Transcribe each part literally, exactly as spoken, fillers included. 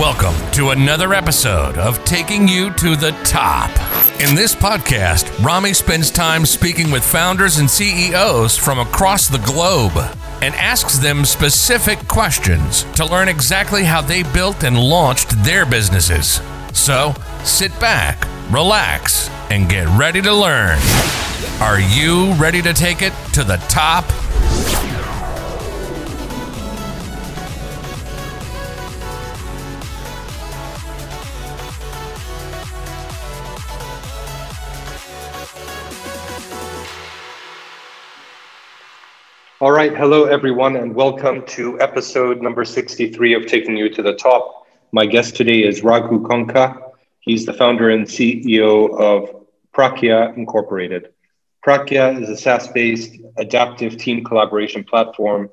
Welcome to another episode of Taking You to the Top. In this podcast, Rami spends time speaking with founders and C E Os from across the globe and asks them specific questions to learn exactly how they built and launched their businesses. So sit back, relax, and get ready to learn. Are you ready to take it to the top? All right. Hello, everyone, and welcome to episode number sixty-three of Taking You to the Top. My guest today is Raghu Konka. He's the founder and C E O of Prakya Incorporated. Prakya is a SaaS-based adaptive team collaboration platform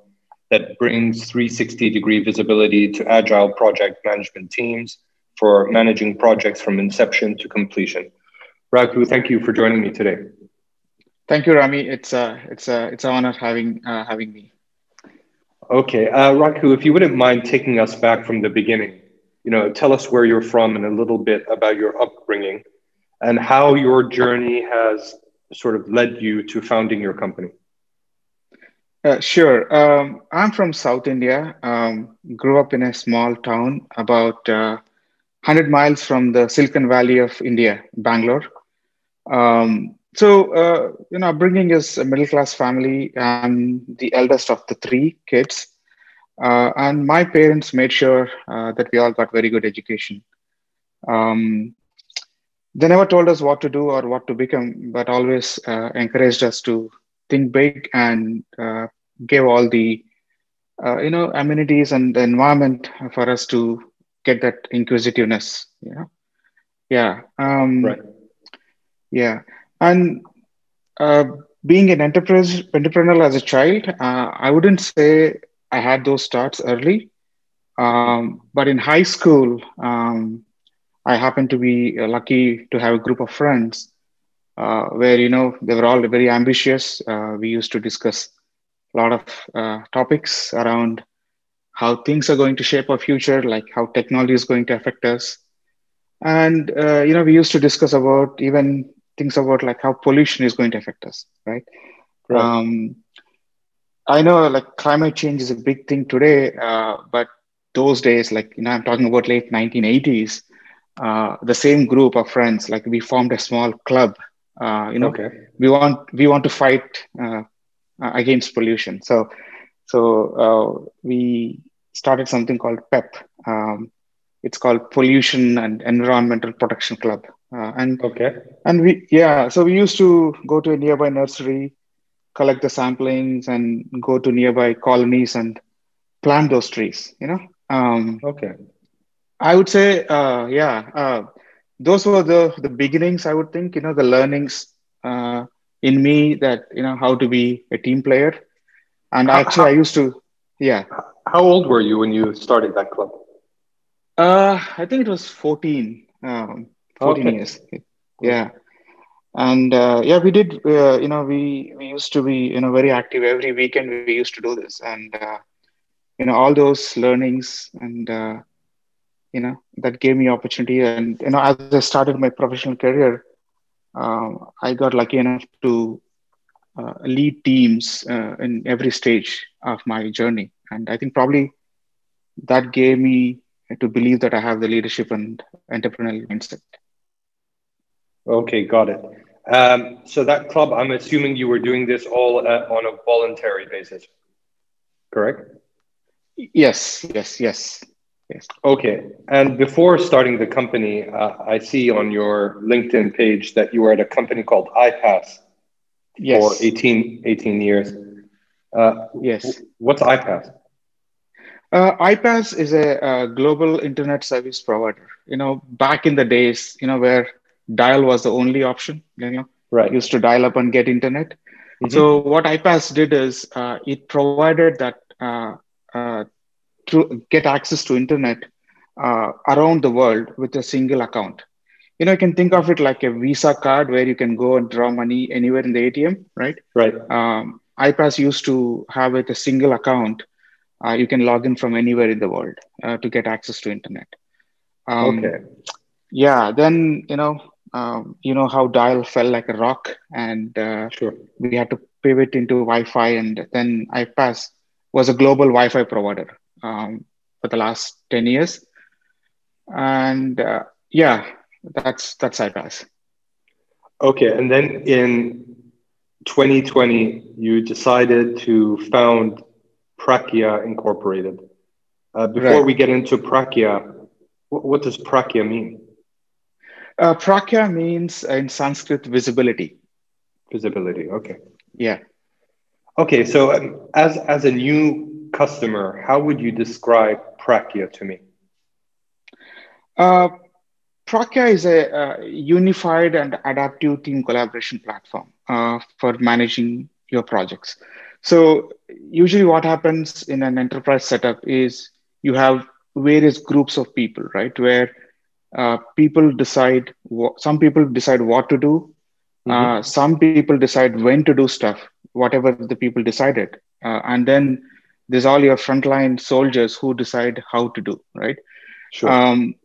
that brings three sixty degree visibility to agile project management teams for managing projects from inception to completion. Raghu, thank you for joining me today. Thank you, Rami. It's a it's a it's an honor having uh, having me. Okay, uh, Raghu, if you wouldn't mind taking us back from the beginning, you know, tell us where you're from and a little bit about your upbringing, and how your journey has sort of led you to founding your company. Uh, sure. Um, I'm from South India. Um, grew up in a small town about uh, one hundred miles from the Silicon Valley of India, Bangalore. Um, So, uh, you know, upbringing is a middle-class family. I'm the eldest of the three kids. Uh, and my parents made sure uh, that we all got very good education. Um, they never told us what to do or what to become, but always uh, encouraged us to think big and uh, gave all the, uh, you know, amenities and the environment for us to get that inquisitiveness, you know? Yeah. Um, right. Yeah. And uh, being an enterprise, entrepreneur as a child, uh, I wouldn't say I had those starts early. Um, but in high school, um, I happened to be lucky to have a group of friends uh, where, you know, they were all very ambitious. Uh, we used to discuss a lot of uh, topics around how things are going to shape our future, like how technology is going to affect us. And, uh, you know, we used to discuss about even things about like how pollution is going to affect us, right? right. Um, I know like climate change is a big thing today, uh, but those days, like, you know, I'm talking about late nineteen eighties, uh, the same group of friends, like we formed a small club, uh, you know, okay. we want, we want to fight uh, against pollution. So, so uh, we started something called PEP. Um, it's called Pollution and Environmental Protection Club. Uh, and okay. and we yeah, so we used to go to a nearby nursery, collect the samplings, and go to nearby colonies and plant those trees. You know. Um, okay. I would say, uh, yeah, uh, those were the the beginnings. I would think, you know, the learnings uh, in me that, you know, how to be a team player. And how, actually, how, I used to, yeah. How old were you when you started that club? Uh, I think it was fourteen. Um, fourteen okay. years. Yeah. And uh, yeah, we did, uh, you know, we, we used to be, you know, very active every weekend. We used to do this and, uh, you know, all those learnings and, uh, you know, that gave me opportunity. And, you know, as I started my professional career, um, I got lucky enough to uh, lead teams uh, in every stage of my journey. And I think probably that gave me to believe that I have the leadership and entrepreneurial mindset. Okay, got it. Um, so that club, I'm assuming you were doing this all uh, on a voluntary basis, correct? Yes, yes, yes, yes. Okay, and before starting the company, uh, I see on your LinkedIn page that you were at a company called iPass yes. for eighteen years. Uh, yes. What's iPass? Uh, iPass is a, a global internet service provider. You know, back in the days, you know, where dial was the only option, you know, right. used to dial up and get internet. Mm-hmm. So what iPass did is uh, it provided that uh, uh, to get access to internet uh, around the world with a single account. You know, you can think of it like a Visa card where you can go and draw money anywhere in the A T M, right? Right. Um, iPass used to have it a single account. Uh, you can log in from anywhere in the world uh, to get access to internet. Um, okay. Yeah. Then, you know, um, you know how dial fell like a rock, and uh, sure. we had to pivot into Wi-Fi, and then iPass was a global Wi-Fi provider um, for the last ten years. And uh, yeah, that's, that's iPass. Okay. And then in twenty twenty, you decided to found Prakya Incorporated. Uh, before right. we get into Prakya, what, what does Prakya mean? Uh, Prakya means uh, in Sanskrit, visibility. Visibility, okay. Yeah. Okay, so um, as, as a new customer, how would you describe Prakya to me? Uh, Prakya is a uh, unified and adaptive team collaboration platform uh, for managing your projects. So usually what happens in an enterprise setup is you have various groups of people, right? Where uh, people decide, wh- some people decide what to do. Mm-hmm. Uh, some people decide when to do stuff, whatever the people decided. Uh, and then there's all your frontline soldiers who decide how to do, right? Sure. Um,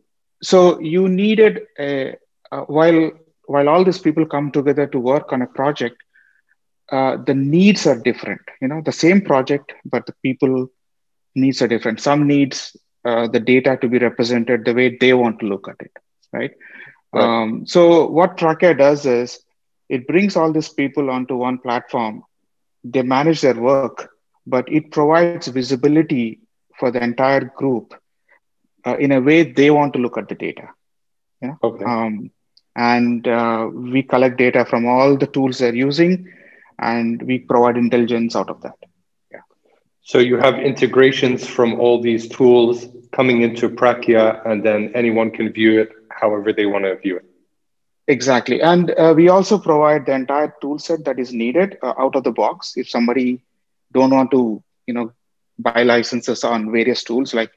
so you needed, a, uh, while, while all these people come together to work on a project, Uh, the needs are different, you know, the same project, but the people needs are different. Some needs uh, the data to be represented the way they want to look at it, right? Right. Um, so what Prakya does is it brings all these people onto one platform. They manage their work, but it provides visibility for the entire group uh, in a way they want to look at the data. You know? Okay. Um, and uh, we collect data from all the tools they're using, and we provide intelligence out of that. Yeah. So you have integrations from all these tools coming into Prakya, and then anyone can view it however they want to view it. Exactly. And uh, we also provide the entire tool set that is needed uh, out of the box. If somebody don't want to, you know, buy licenses on various tools like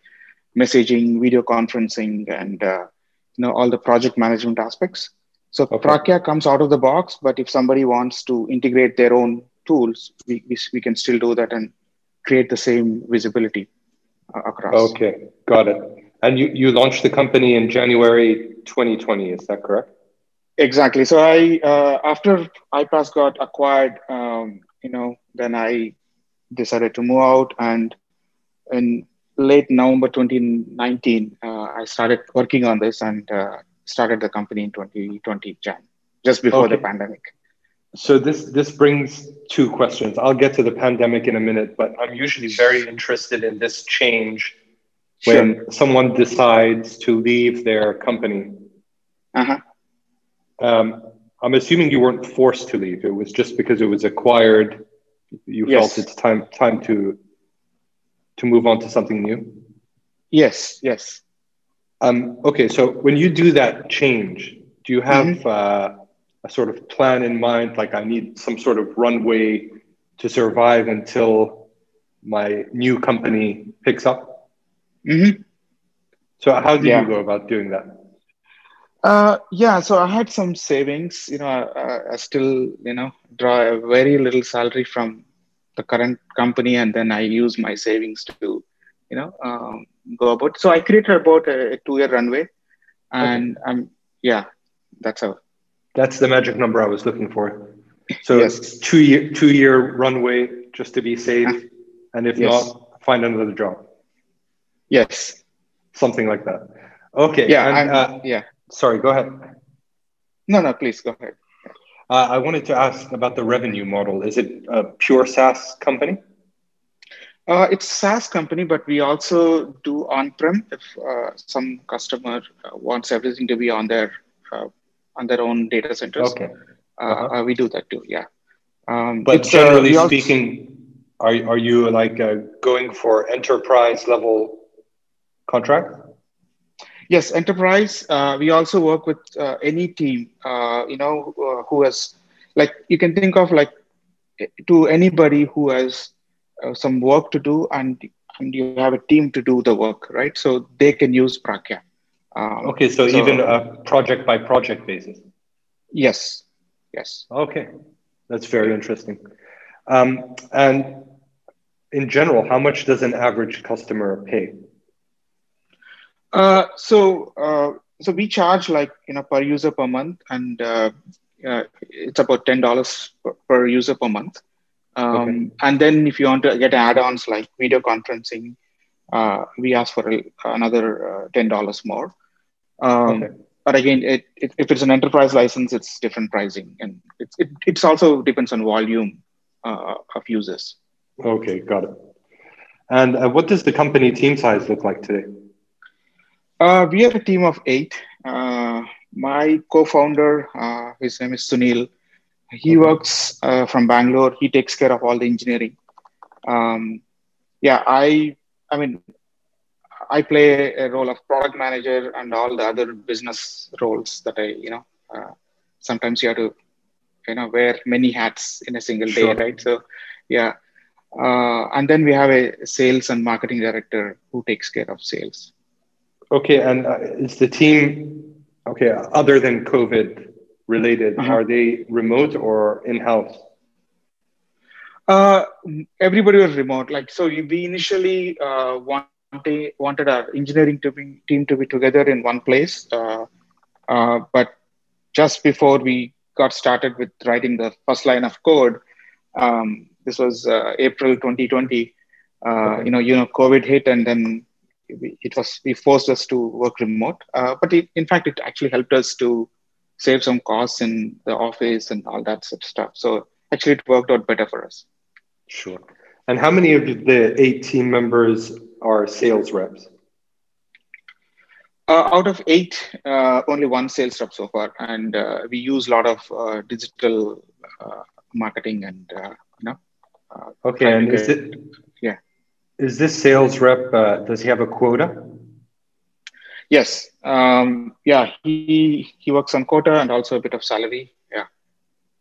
messaging, video conferencing, and, uh, you know, all the project management aspects. So okay. Prakya comes out of the box, but if somebody wants to integrate their own tools, we, we, we can still do that and create the same visibility uh, across. Okay, got it. And you, you launched the company in January twenty twenty, is that correct? Exactly. So I uh, after iPass got acquired, um, you know, then I decided to move out, and in late November twenty nineteen, uh, I started working on this and uh, started the company in twenty twenty, Jan, just before okay. the pandemic. So this this brings two questions. I'll get to the pandemic in a minute, but I'm usually very interested in this change when sure. someone decides to leave their company. Uh-huh. Um, I'm assuming you weren't forced to leave. It was just because it was acquired. You yes. felt it's time time to to move on to something new? Yes, yes. Um, okay, so when you do that change, do you have mm-hmm. uh, a sort of plan in mind? Like, I need some sort of runway to survive until my new company picks up? Mm-hmm. So how do yeah. you go about doing that? Uh, yeah, so I had some savings. You know, I, I still, you know, draw a very little salary from the current company, and then I use my savings to, you know, um, go about. So I created about a, a two year runway, and okay. um, yeah, that's how. That's the magic number I was looking for. So yes. two year, two year runway just to be safe, and if yes. not, find another job. Yes, something like that. Okay. Yeah. And, uh, yeah. Sorry. Go ahead. No, no. Please go ahead. Uh, I wanted to ask about the revenue model. Is it a pure SaaS company? Uh, it's a SaaS company, but we also do on-prem if uh, some customer wants everything to be on their uh, on their own data centers. Okay, uh-huh. uh, we do that too. Yeah, um, but it's, generally uh, speaking, also... are are you like uh, going for enterprise level contract? Yes, enterprise. Uh, we also work with uh, any team. Uh, you know, uh, who has like you can think of like to anybody who has. Uh, some work to do, and and you have a team to do the work, right? So they can use Prakya. Um, okay, so, so even a project by project basis. Yes, yes. Okay, that's very interesting. Um, and in general, how much does an average customer pay? Uh, so uh, so we charge like you know per user per month, and uh, uh, it's about ten dollars per, per user per month. Um, okay. And then if you want to get add-ons like video conferencing, uh, we ask for a, another uh, ten dollars more. Um, okay. But again, it, it, if it's an enterprise license, it's different pricing, and it, it it's also depends on volume uh, of users. Okay, got it. And uh, what does the company team size look like today? Uh, we have a team of eight. Uh, my co-founder, uh, his name is Sunil. He works uh, from Bangalore. He takes care of all the engineering. Um, yeah, I, I mean, I play a role of product manager and all the other business roles that I, you know, uh, sometimes you have to, you know, wear many hats in a single day, sure. right? So, yeah. Uh, and then we have a sales and marketing director who takes care of sales. Okay, and uh, is the team, okay, other than COVID related, uh-huh. are they remote or in-house? Uh, everybody was remote. Like, so we initially uh, want, wanted our engineering to be, team to be together in one place. Uh, uh, but just before we got started with writing the first line of code, um, this was uh, April twenty twenty, uh, okay. you know, you know, COVID hit, and then it was, it forced us to work remote, uh, but it, in fact, it actually helped us to save some costs in the office and all that sort of stuff. So actually it worked out better for us. Sure. And how many of the eight team members are sales reps? Uh, out of eight, uh, only one sales rep so far. And uh, we use a lot of uh, digital uh, marketing and, uh, you know. Uh, okay. And is it... Yeah. Is this sales rep, uh, does he have a quota? Yes. Um, yeah, he he works on quota and also a bit of salary. Yeah.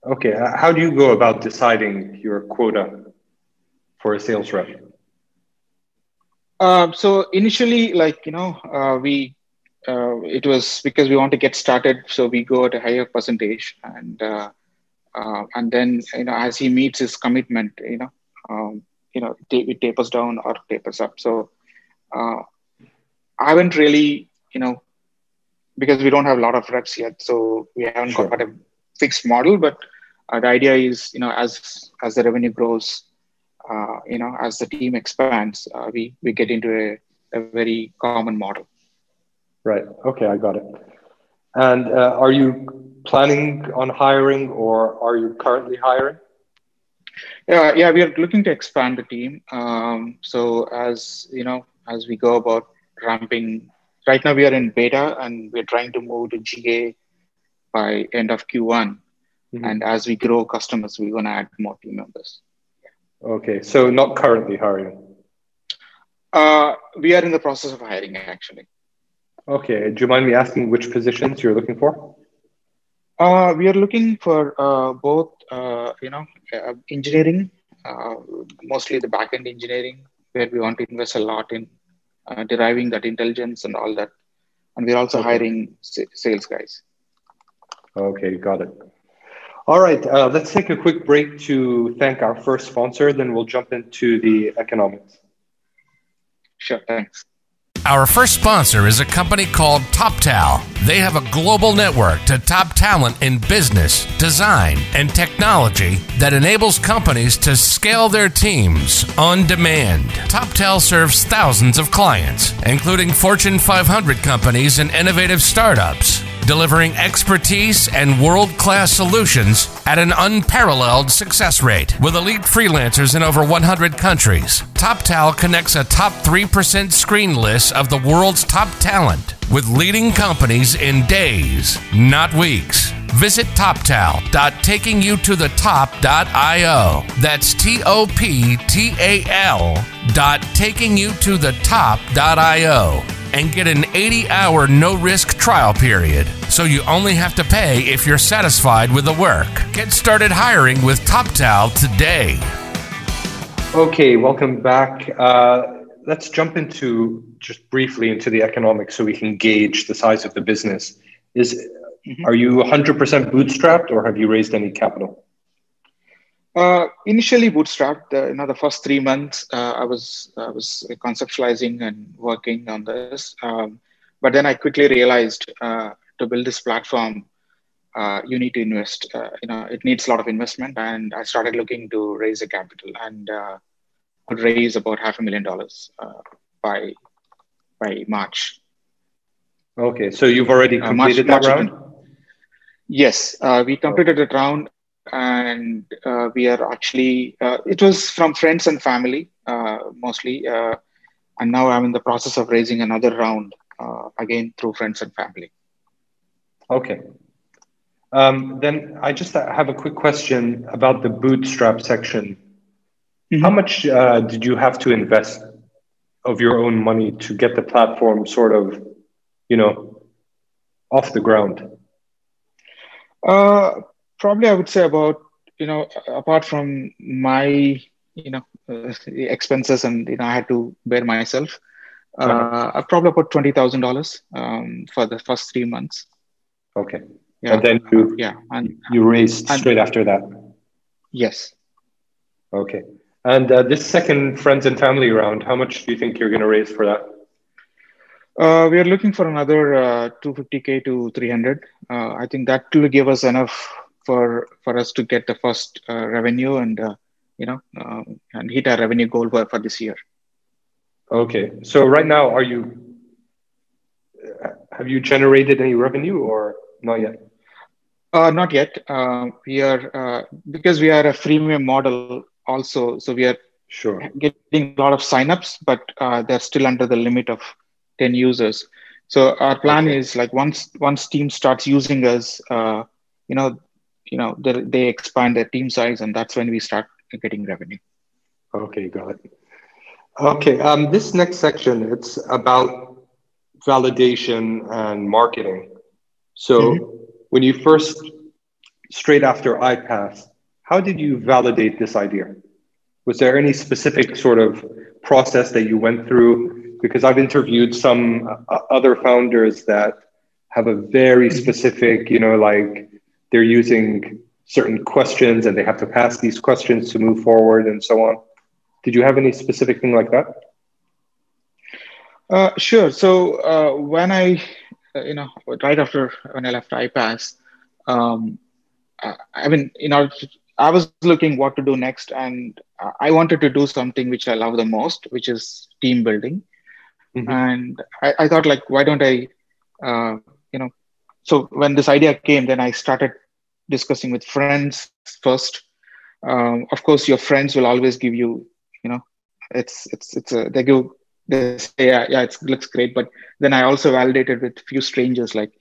Okay. Uh, how do you go about deciding your quota for a sales rep? Uh, so initially, like, you know, uh, we, uh, it was because we want to get started. So we go at a higher percentage, and, uh, uh, and then, you know, as he meets his commitment, you know, um, you know, it tapers down or tapers up. So uh, I haven't really, you know, because we don't have a lot of reps yet, so we haven't sure. got a fixed model, but uh, the idea is, you know, as as the revenue grows, uh, you know, as the team expands, uh, we, we get into a, a very common model. Right. Okay, I got it. And uh, are you planning on hiring, or are you currently hiring? Yeah, yeah, we are looking to expand the team. Um, so as you know, as we go about ramping, right now we are in beta, and we're trying to move to G A by end of Q one. Mm-hmm. And as we grow customers, we're going to add more team members. Okay, so not currently hiring. Uh, we are in the process of hiring, actually. Okay, do you mind me asking which positions you're looking for? Uh, we are looking for uh, both, uh, you know, uh, engineering, uh, mostly the back-end engineering, where we want to invest a lot in uh, deriving that intelligence and all that. And we're also okay. hiring sa- sales guys. Okay, got it. All right, uh, let's take a quick break to thank our first sponsor, then we'll jump into the economics. Sure, thanks. Our first sponsor is a company called TopTal. They have a global network to top talent in business, design, and technology that enables companies to scale their teams on demand. TopTal serves thousands of clients, including Fortune five hundred companies and innovative startups, delivering expertise and world-class solutions at an unparalleled success rate. With elite freelancers in over one hundred countries, TopTal connects a top three percent screen list of the world's top talent with leading companies in days, not weeks. Visit top tal dot taking you to the top dot io. That's T O P T A L dot taking you to the top dot io. And get an eighty-hour no-risk trial period, so you only have to pay if you're satisfied with the work. Get started hiring with TopTal today. Okay, welcome back. Uh, let's jump into, just briefly, into the economics so we can gauge the size of the business. Is mm-hmm. Are you one hundred percent bootstrapped, or have you raised any capital? Uh, initially bootstrapped. Uh, you know, the first three months, uh, I was I was conceptualizing and working on this. Um, But then I quickly realized uh, to build this platform, uh, you need to invest. Uh, you know, it needs a lot of investment, and I started looking to raise the capital, and uh, could raise about half a million dollars uh, by by March. Okay, so you've already completed uh, March, that March round. Yes, uh, we completed the round, and uh, we are actually. Uh, it was from friends and family uh, mostly, uh, and now I'm in the process of raising another round uh, again through friends and family. Okay. Um, then I just have a quick question about the bootstrap section. Mm-hmm. How much uh, did you have to invest of your own money to get the platform sort of, you know, off the ground? Uh, probably I would say about, you know, apart from my, you know, uh, expenses and, you know, I had to bear myself, uh, I probably about twenty thousand dollars um, for the first three months. Okay. Yeah. And then you, uh, yeah. and, you raised and, straight after that? Yes. Okay. And uh, this second friends and family round, how much do you think you're going to raise for that? Uh, we are looking for another uh, two fifty K to three hundred. Uh, I think that will give us enough for for us to get the first uh, revenue and uh, you know um, and hit our revenue goal for, for this year. Okay. So right now, are you have you generated any revenue or not yet? Uh, not yet. Uh, we are uh, because we are a freemium model also, so we are sure getting a lot of signups, but uh, they're still under the limit of ten users. So our plan okay. is like once once team starts using us, uh, you know, you know, they, they expand their team size, and that's when we start getting revenue. Okay, got it. Okay, um, this next section, it's about validation and marketing. So mm-hmm. when you first, straight after iPass, how did you validate this idea? Was there any specific sort of process that you went through? Because I've interviewed some uh, other founders that have a very specific, you know, like they're using certain questions and they have to pass these questions to move forward and so on. Did you have any specific thing like that? Uh, sure. So uh, when I, uh, you know, right after when I left iPass, um, I, I mean, you know, I was looking what to do next, and I wanted to do something which I love the most, which is team building. Mm-hmm. And I, I thought, like, why don't I, uh, you know, so when this idea came, then I started discussing with friends first. Um, of course, your friends will always give you, you know, it's, it's, it's, a, they give, they say, yeah, yeah, it looks great. But then I also validated with few strangers. Like,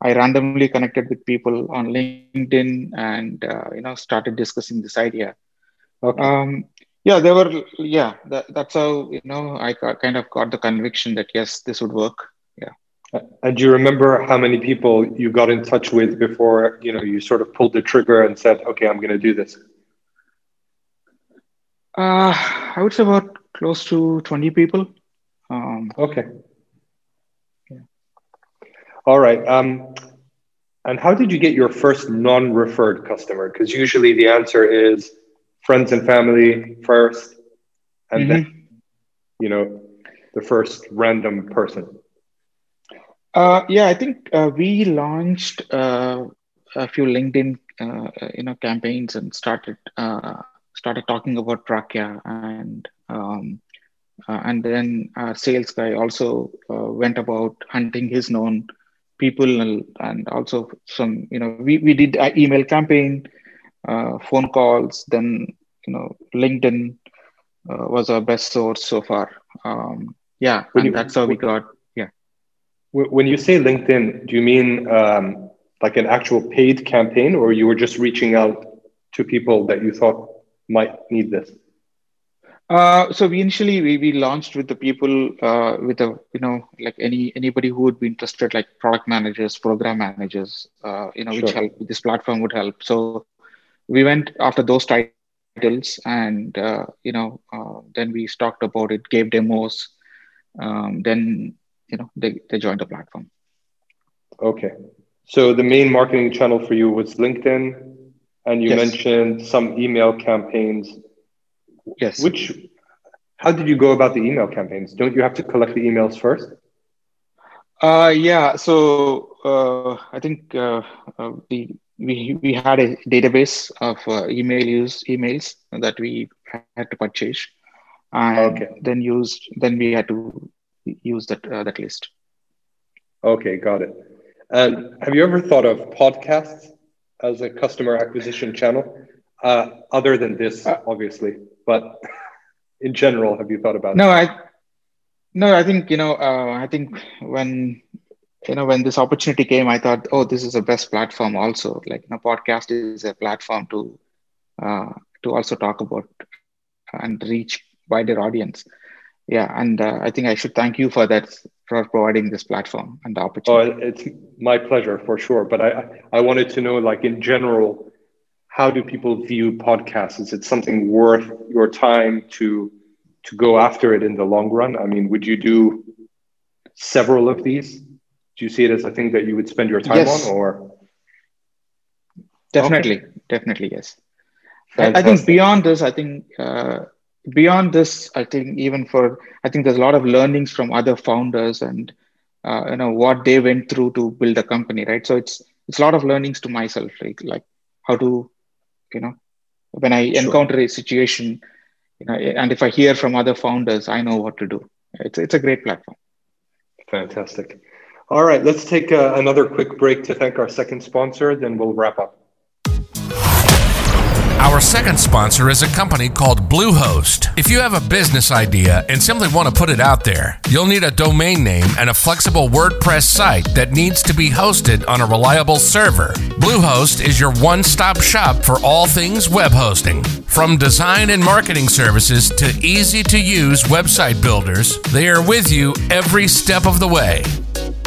I randomly connected with people on LinkedIn and, uh, you know, started discussing this idea. Okay. Um, Yeah, they were, yeah, that, that's how, you know, I ca- kind of got the conviction that, yes, this would work. Yeah. And do you remember how many people you got in touch with before, you know, you sort of pulled the trigger and said, okay, I'm going to do this? Uh, I would say about close to twenty people. Um, okay. Yeah. All right. Um, and how did you get your first non-referred customer? Because usually the answer is friends and family first, and mm-hmm. then, you know, the first random person. Uh, yeah, I think uh, we launched uh, a few LinkedIn, uh, you know, campaigns and started uh, started talking about Prakya, and um, uh, and then our sales guy also uh, went about hunting his known people, and, and also some, you know, we we did an email campaign. Uh, phone calls, then, you know, LinkedIn uh, was our best source so far. Um, yeah, when and you, that's how we got, yeah. When you say LinkedIn, do you mean um, like an actual paid campaign, or you were just reaching out to people that you thought might need this? Uh, so we initially, we, we launched with the people, uh, with a, you know, like any anybody who would be interested, like product managers, program managers, uh, you know, sure. which help, this platform would help. So we went after those titles, and uh, you know, uh, then we talked about it, gave demos. Um, then you know, they they joined the platform. Okay, so the main marketing channel for you was LinkedIn, and you yes. mentioned some email campaigns. Yes. Which, how did you go about the email campaigns? Don't you have to collect the emails first? Uh, yeah, so uh, I think uh, uh, we, we we had a database of uh, email use emails that we had to purchase, and okay. then used. Then we had to use that uh, that list. Okay, got it. And have you ever thought of podcasts as a customer acquisition channel, uh, other than this, uh, obviously? But in general, have you thought about? No, that? I. No, I think, you know, uh, I think when, you know, when this opportunity came, I thought, oh, this is the best platform also. Like, you know, podcast is a platform to uh, to also talk about and reach wider audience. Yeah. And uh, I think I should thank you for that, for providing this platform and the opportunity. Oh, it's my pleasure for sure. But I, I wanted to know, like, in general, how do people view podcasts? Is it something worth your time to to go after it in the long run? I mean, would you do several of these? Do you see it as a thing that you would spend your time yes. on, or? Definitely, okay. definitely, yes. Fantastic. I think beyond this, I think, uh, beyond this, I think even for, I think there's a lot of learnings from other founders and, uh, you know, what they went through to build a company, right? So it's, it's a lot of learnings to myself, right? Like how to, you know, when I sure. encounter a situation, you know, and if I hear from other founders, I know what to do. It's it's a great platform. Fantastic. All right, let's take uh, another quick break to thank our second sponsor, then we'll wrap up. Our second sponsor is a company called Bluehost. If you have a business idea and simply want to put it out there, you'll need a domain name and a flexible WordPress site that needs to be hosted on a reliable server. Bluehost is your one-stop shop for all things web hosting. From design and marketing services to easy-to-use website builders, they are with you every step of the way.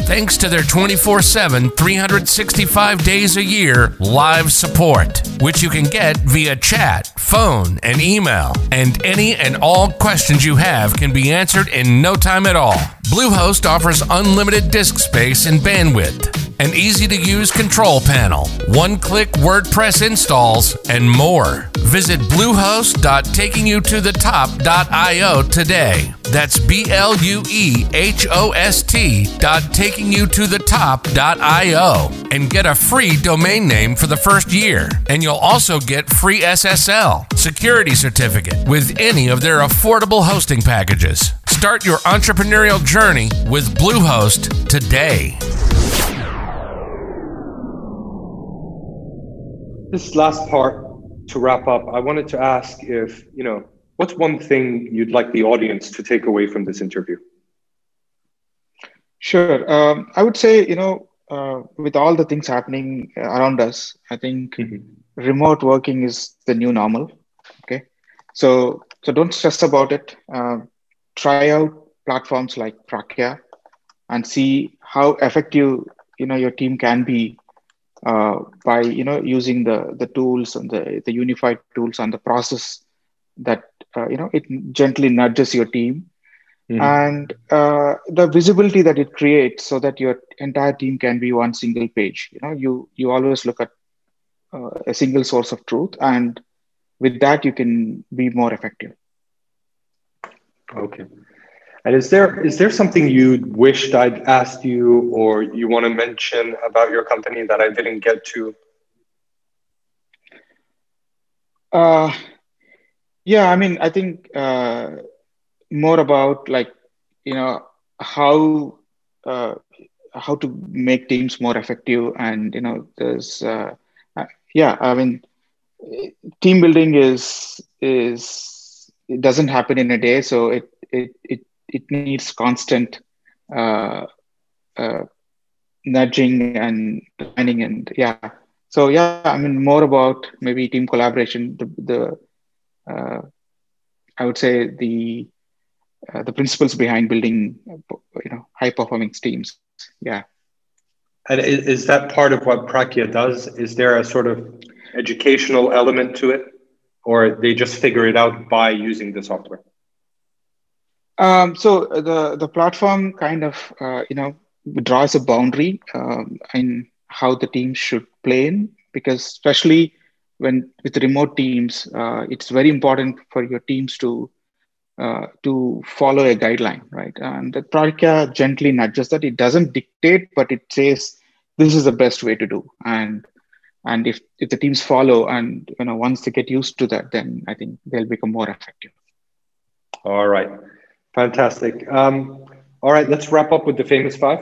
Thanks to their twenty-four seven, three hundred sixty-five days a year live support, which you can get via chat, phone, and email. And any and all questions you have can be answered in no time at all. Bluehost offers unlimited disk space and bandwidth, an easy-to-use control panel, one-click WordPress installs, and more. Visit bluehost dot taking you to the top dot io today. That's B L U E H O S T dot taking you to the top dot io and get a free domain name for the first year. And you'll also get free S S L security certificate with any of their affordable hosting packages. Start your entrepreneurial journey with Bluehost today. This last part, to wrap up, I wanted to ask if, you know, what's one thing you'd like the audience to take away from this interview? Sure. Um, I would say, you know, uh, with all the things happening around us, I think mm-hmm. remote working is the new normal. Okay. So, so don't stress about it. Uh, try out platforms like Prakya and see how effective, you know, your team can be Uh, by you know using the the tools and the, the unified tools and the process that uh, you know it gently nudges your team mm-hmm. and uh, the visibility that it creates so that your entire team can be one single page. You know you you always look at uh, a single source of truth, and with that you can be more effective. Okay. And is there is there something you wished I'd asked you or you want to mention about your company that I didn't get to? Uh, yeah, I mean, I think uh, more about like, you know, how uh, how to make teams more effective. And, you know, there's, uh, yeah, I mean, team building is, is it doesn't happen in a day. So it it it It needs constant uh, uh, nudging and planning, and yeah. So yeah, I mean more about maybe team collaboration. The, the uh, I would say the uh, the principles behind building, you know, high performing teams. Yeah. And is, is that part of what Prakya does? Is there a sort of educational element to it, or they just figure it out by using the software? Um, so the, the platform kind of, uh, you know, draws a boundary um, in how the team should play in, because especially when with remote teams, uh, it's very important for your teams to uh, to follow a guideline, right? And the Prakya gently nudges that. It doesn't dictate, but it says, this is the best way to do. And and if, if the teams follow, and you know, once they get used to that, then I think they'll become more effective. All right, fantastic. Um, all right, let's wrap up with the famous five.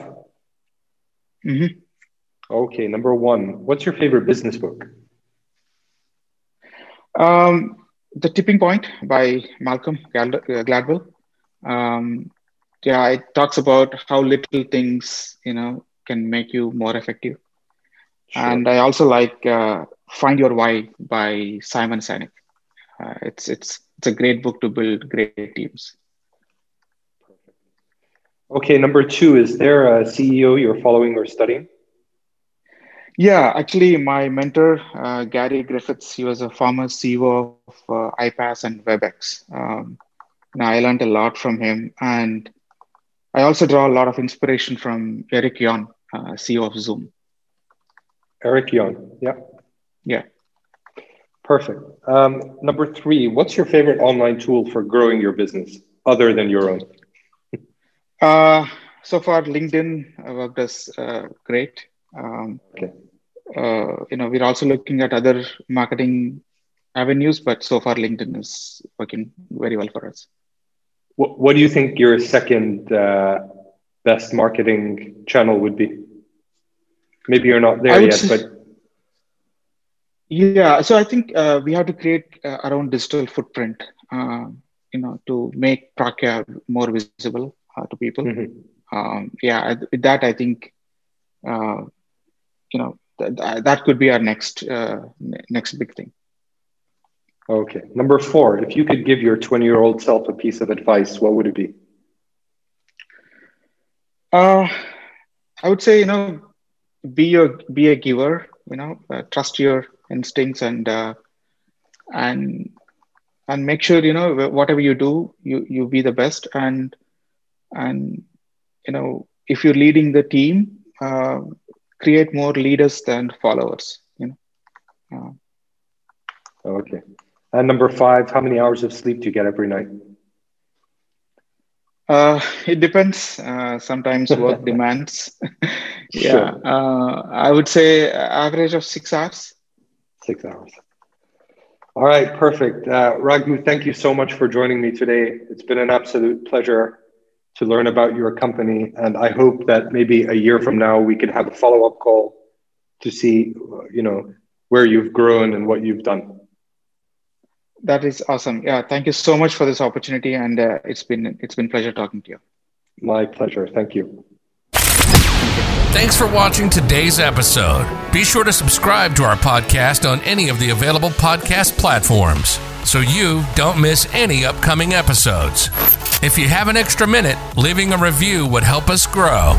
Mm-hmm. Okay, number one, what's your favorite business book? Um, The Tipping Point by Malcolm Gladwell. Um, yeah, it talks about how little things, you know, can make you more effective. Sure. And I also like uh, Find Your Why by Simon Sinek. Uh, it's, it's, it's a great book to build great teams. Okay, number two, is there a C E O you're following or studying? Yeah, actually, my mentor, uh, Gary Griffiths, he was a former C E O of uh, iPass and WebEx. Um, and I learned a lot from him. And I also draw a lot of inspiration from Eric Yuan, uh, C E O of Zoom. Eric Yuan, yeah. Yeah. Perfect. Um, number three, what's your favorite online tool for growing your business other than your own? Uh, so far, LinkedIn worked as uh, great. Um, okay. Uh, you know, we're also looking at other marketing avenues, but so far LinkedIn is working very well for us. What, what do you think your second uh, best marketing channel would be? Maybe you're not there yet, say, but... Yeah, so I think uh, we have to create uh, our own digital footprint, uh, you know, to make Prakya more visible uh, to people. Mm-hmm. Um, yeah, with that, I think, uh, you know, Th that could be our next uh, next big thing. Okay. Number four, if you could give your twenty-year-old self a piece of advice, what would it be? Uh, I would say, you know, be your be a giver. You know, uh, trust your instincts and uh, and and make sure, you know, whatever you do, you you be the best. And and you know, if you're leading the team, Uh, create more leaders than followers, you know. Uh, okay. And number five, how many hours of sleep do you get every night? Uh, it depends. Uh, sometimes work demands. Yeah. Sure. Uh, I would say average of six hours. Six hours. All right. Perfect. Uh, Raghu, thank you so much for joining me today. It's been an absolute pleasure to learn about your company. And I hope that maybe a year from now, we could have a follow-up call to see, you know, where you've grown and what you've done. That is awesome. Yeah, thank you so much for this opportunity. And uh, it's been, it's been a pleasure talking to you. My pleasure. Thank you. Thanks for watching today's episode. Be sure to subscribe to our podcast on any of the available podcast platforms so you don't miss any upcoming episodes. If you have an extra minute, leaving a review would help us grow.